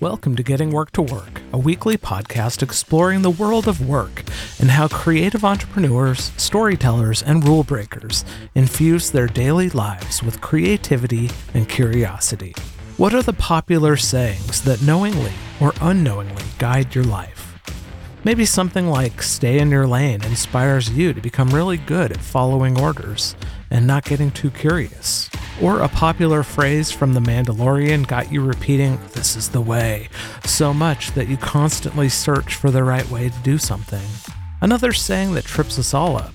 Welcome to Getting Work to Work, a weekly podcast exploring the world of work and how creative entrepreneurs, storytellers, and rule breakers infuse their daily lives with creativity and curiosity. What are the popular sayings that knowingly or unknowingly guide your life? Maybe something like stay in your lane inspires you to become really good at following orders and not getting too curious. Or a popular phrase from The Mandalorian got you repeating, this is the way, so much that you constantly search for the right way to do something. Another saying that trips us all up,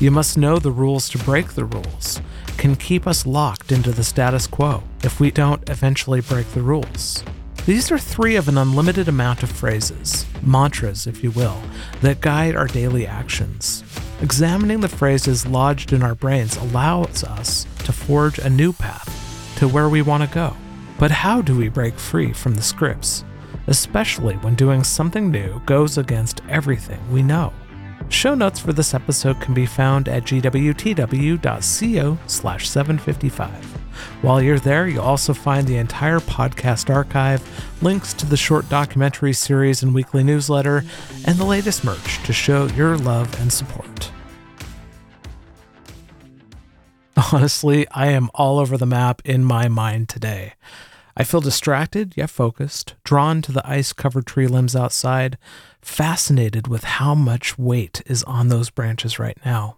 you must know the rules to break the rules, can keep us locked into the status quo if we don't eventually break the rules. These are three of an unlimited amount of phrases, mantras if you will, that guide our daily actions. Examining the phrases lodged in our brains allows us to forge a new path to where we want to go. But how do we break free from the scripts, especially when doing something new goes against everything we know? Show notes for this episode can be found at gwtw.co/755. While you're there, you'll also find the entire podcast archive, links to the short documentary series and weekly newsletter, and the latest merch to show your love and support. Honestly, I am all over the map in my mind today. I feel distracted yet focused, drawn to the ice-covered tree limbs outside, fascinated with how much weight is on those branches right now.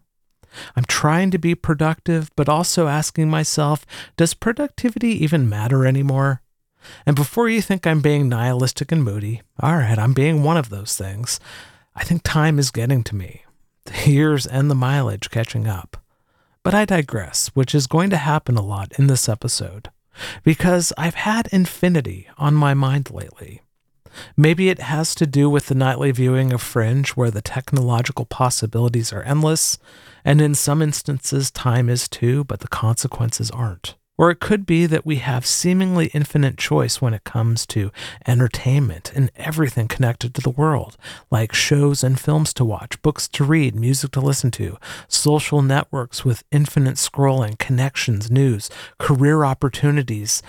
I'm trying to be productive, but also asking myself, does productivity even matter anymore? And before you think I'm being nihilistic and moody, all right, I'm being one of those things. I think time is getting to me, the years and the mileage catching up. But I digress, which is going to happen a lot in this episode, because I've had infinity on my mind lately. Maybe it has to do with the nightly viewing of Fringe, where the technological possibilities are endless, and in some instances time is too, but the consequences aren't. Or it could be that we have seemingly infinite choice when it comes to entertainment and everything connected to the world, like shows and films to watch, books to read, music to listen to, social networks with infinite scrolling, connections, news, career opportunities.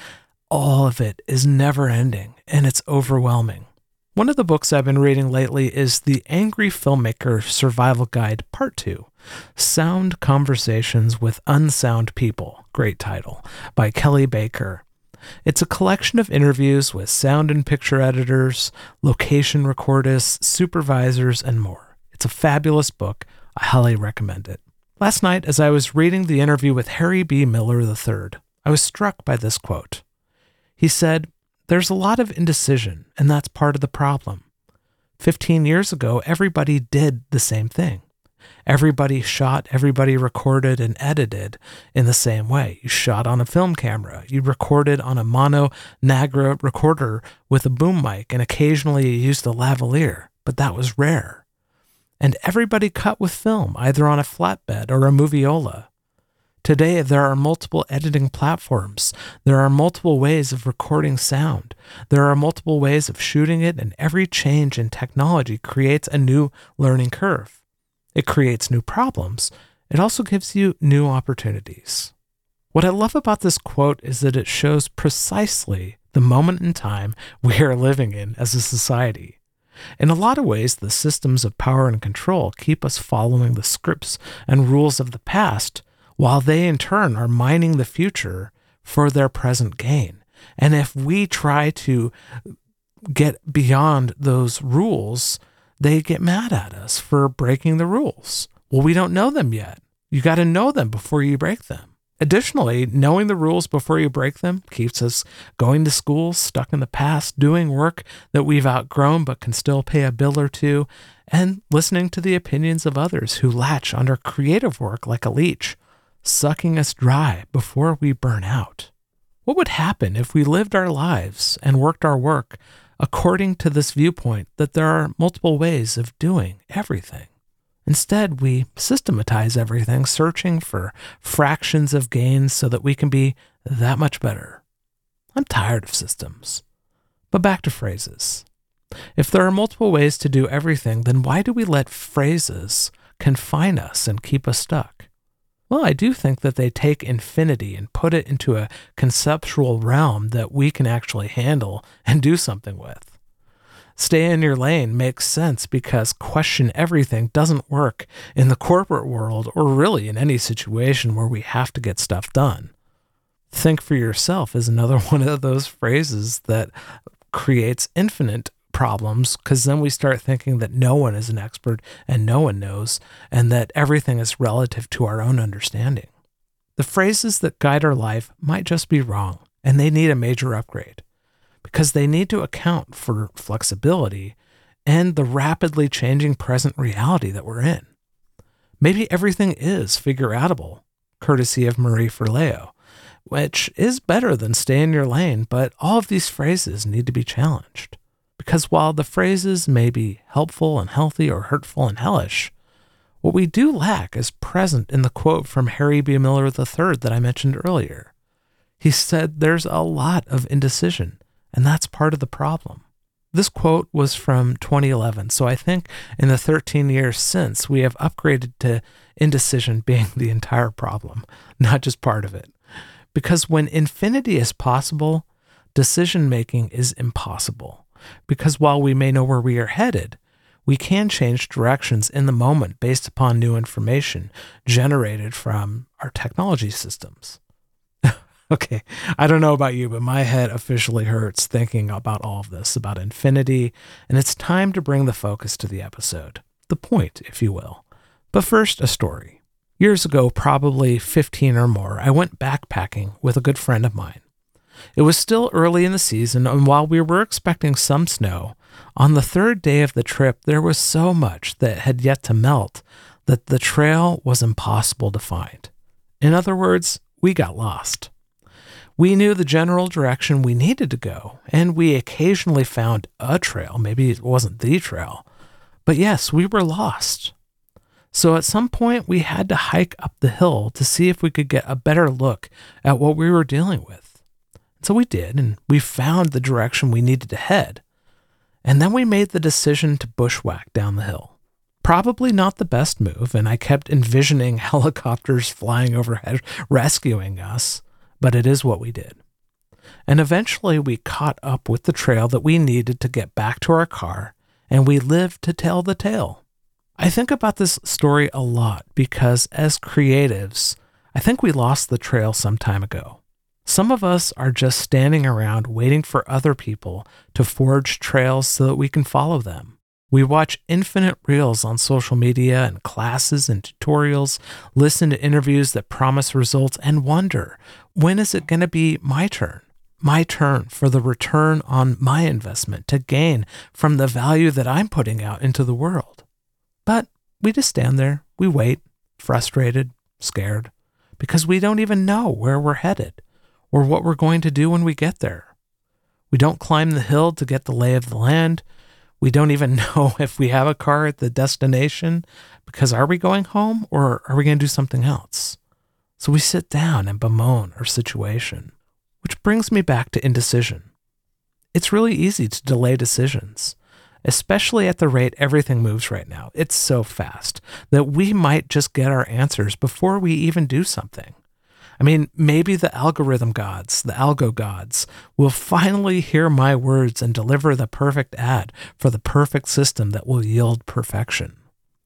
All of it is never ending, and it's overwhelming. One of the books I've been reading lately is The Angry Filmmaker Survival Guide Part 2, Sound Conversations with Unsound People, great title, by Kelley Baker. It's a collection of interviews with sound and picture editors, location recordists, supervisors, and more. It's a fabulous book. I highly recommend it. Last night, as I was reading the interview with Harry B. Miller III, I was struck by this quote. He said, there's a lot of indecision, and that's part of the problem. 15 years ago, everybody did the same thing. Everybody shot, everybody recorded and edited in the same way. You shot on a film camera. You recorded on a mono Nagra recorder with a boom mic, and occasionally you used a lavalier, but that was rare. And everybody cut with film, either on a flatbed or a Moviola. Today, there are multiple editing platforms. There are multiple ways of recording sound. There are multiple ways of shooting it, and every change in technology creates a new learning curve. It creates new problems. It also gives you new opportunities. What I love about this quote is that it shows precisely the moment in time we are living in as a society. In a lot of ways, the systems of power and control keep us following the scripts and rules of the past, while they in turn are mining the future for their present gain. And if we try to get beyond those rules, they get mad at us for breaking the rules. Well, we don't know them yet. You got to know them before you break them. Additionally, knowing the rules before you break them keeps us going to school, stuck in the past, doing work that we've outgrown but can still pay a bill or two, and listening to the opinions of others who latch under creative work like a leech, sucking us dry before we burn out. What would happen if we lived our lives and worked our work according to this viewpoint that there are multiple ways of doing everything? Instead, we systematize everything, searching for fractions of gains so that we can be that much better. I'm tired of systems. But back to phrases. If there are multiple ways to do everything, then why do we let phrases confine us and keep us stuck? Well, I do think that they take infinity and put it into a conceptual realm that we can actually handle and do something with. Stay in your lane makes sense because question everything doesn't work in the corporate world or really in any situation where we have to get stuff done. Think for yourself is another one of those phrases that creates infinite problems, because then we start thinking that no one is an expert and no one knows, and that everything is relative to our own understanding. The phrases that guide our life might just be wrong, and they need a major upgrade, because they need to account for flexibility and the rapidly changing present reality that we're in. Maybe everything is figure-outable, courtesy of Marie Forleo, which is better than stay in your lane, but all of these phrases need to be challenged. Because while the phrases may be helpful and healthy or hurtful and hellish, what we do lack is present in the quote from Harry B. Miller III that I mentioned earlier. He said, "There's a lot of indecision, and that's part of the problem." This quote was from 2011, so I think in the 13 years since, we have upgraded to indecision being the entire problem, not just part of it. Because when infinity is possible, decision-making is impossible. Because while we may know where we are headed, we can change directions in the moment based upon new information generated from our technology systems. Okay, I don't know about you, but my head officially hurts thinking about all of this, about infinity, and it's time to bring the focus to the episode. The point, if you will. But first, a story. Years ago, probably 15 or more, I went backpacking with a good friend of mine. It was still early in the season, and while we were expecting some snow, on the third day of the trip, there was so much that had yet to melt that the trail was impossible to find. In other words, we got lost. We knew the general direction we needed to go, and we occasionally found a trail. Maybe it wasn't the trail, but yes, we were lost. So at some point, we had to hike up the hill to see if we could get a better look at what we were dealing with. So we did, and we found the direction we needed to head. And then we made the decision to bushwhack down the hill. Probably not the best move, and I kept envisioning helicopters flying overhead rescuing us, but it is what we did. And eventually, we caught up with the trail that we needed to get back to our car, and we lived to tell the tale. I think about this story a lot because as creatives, I think we lost the trail some time ago. Some of us are just standing around waiting for other people to forge trails so that we can follow them. We watch infinite reels on social media and classes and tutorials, listen to interviews that promise results, and wonder, when is it going to be my turn? My turn for the return on my investment to gain from the value that I'm putting out into the world. But we just stand there, we wait, frustrated, scared, because we don't even know where we're headed or what we're going to do when we get there. We don't climb the hill to get the lay of the land. We don't even know if we have a car at the destination, because are we going home or are we going to do something else? So we sit down and bemoan our situation, which brings me back to indecision. It's really easy to delay decisions, especially at the rate everything moves right now. It's so fast that we might just get our answers before we even do something. I mean, maybe the algorithm gods, the algo gods, will finally hear my words and deliver the perfect ad for the perfect system that will yield perfection.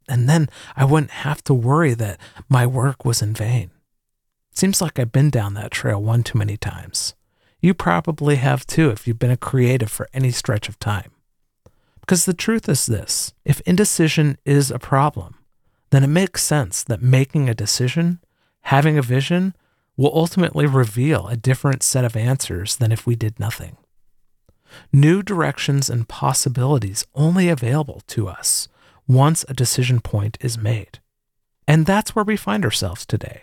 And then I wouldn't have to worry that my work was in vain. Seems like I've been down that trail one too many times. You probably have too if you've been a creative for any stretch of time. Because the truth is this, if indecision is a problem, then it makes sense that making a decision, having a vision, will ultimately reveal a different set of answers than if we did nothing. New directions and possibilities only available to us once a decision point is made. And that's where we find ourselves today.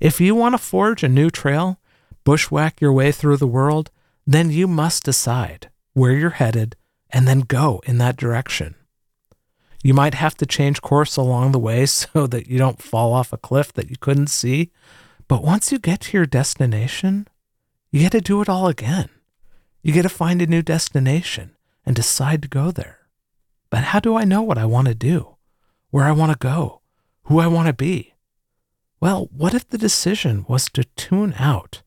If you want to forge a new trail, bushwhack your way through the world, then you must decide where you're headed and then go in that direction. You might have to change course along the way so that you don't fall off a cliff that you couldn't see. But once you get to your destination, you get to do it all again. You get to find a new destination and decide to go there. But how do I know what I want to do, where I want to go, who I want to be? well, what if the decision was to tune out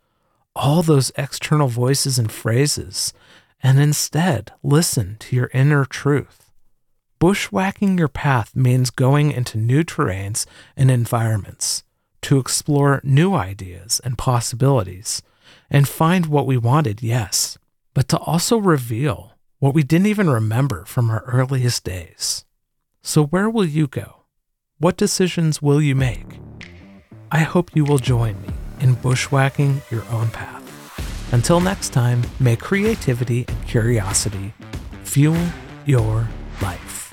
all those external voices and phrases and instead listen to your inner truth? Bushwhacking your path means going into new terrains and environments to explore new ideas and possibilities and find what we wanted, yes, but to also reveal what we didn't even remember from our earliest days. So where will you go? What decisions will you make? I hope you will join me in bushwhacking your own path. Until next time, may creativity and curiosity fuel your life.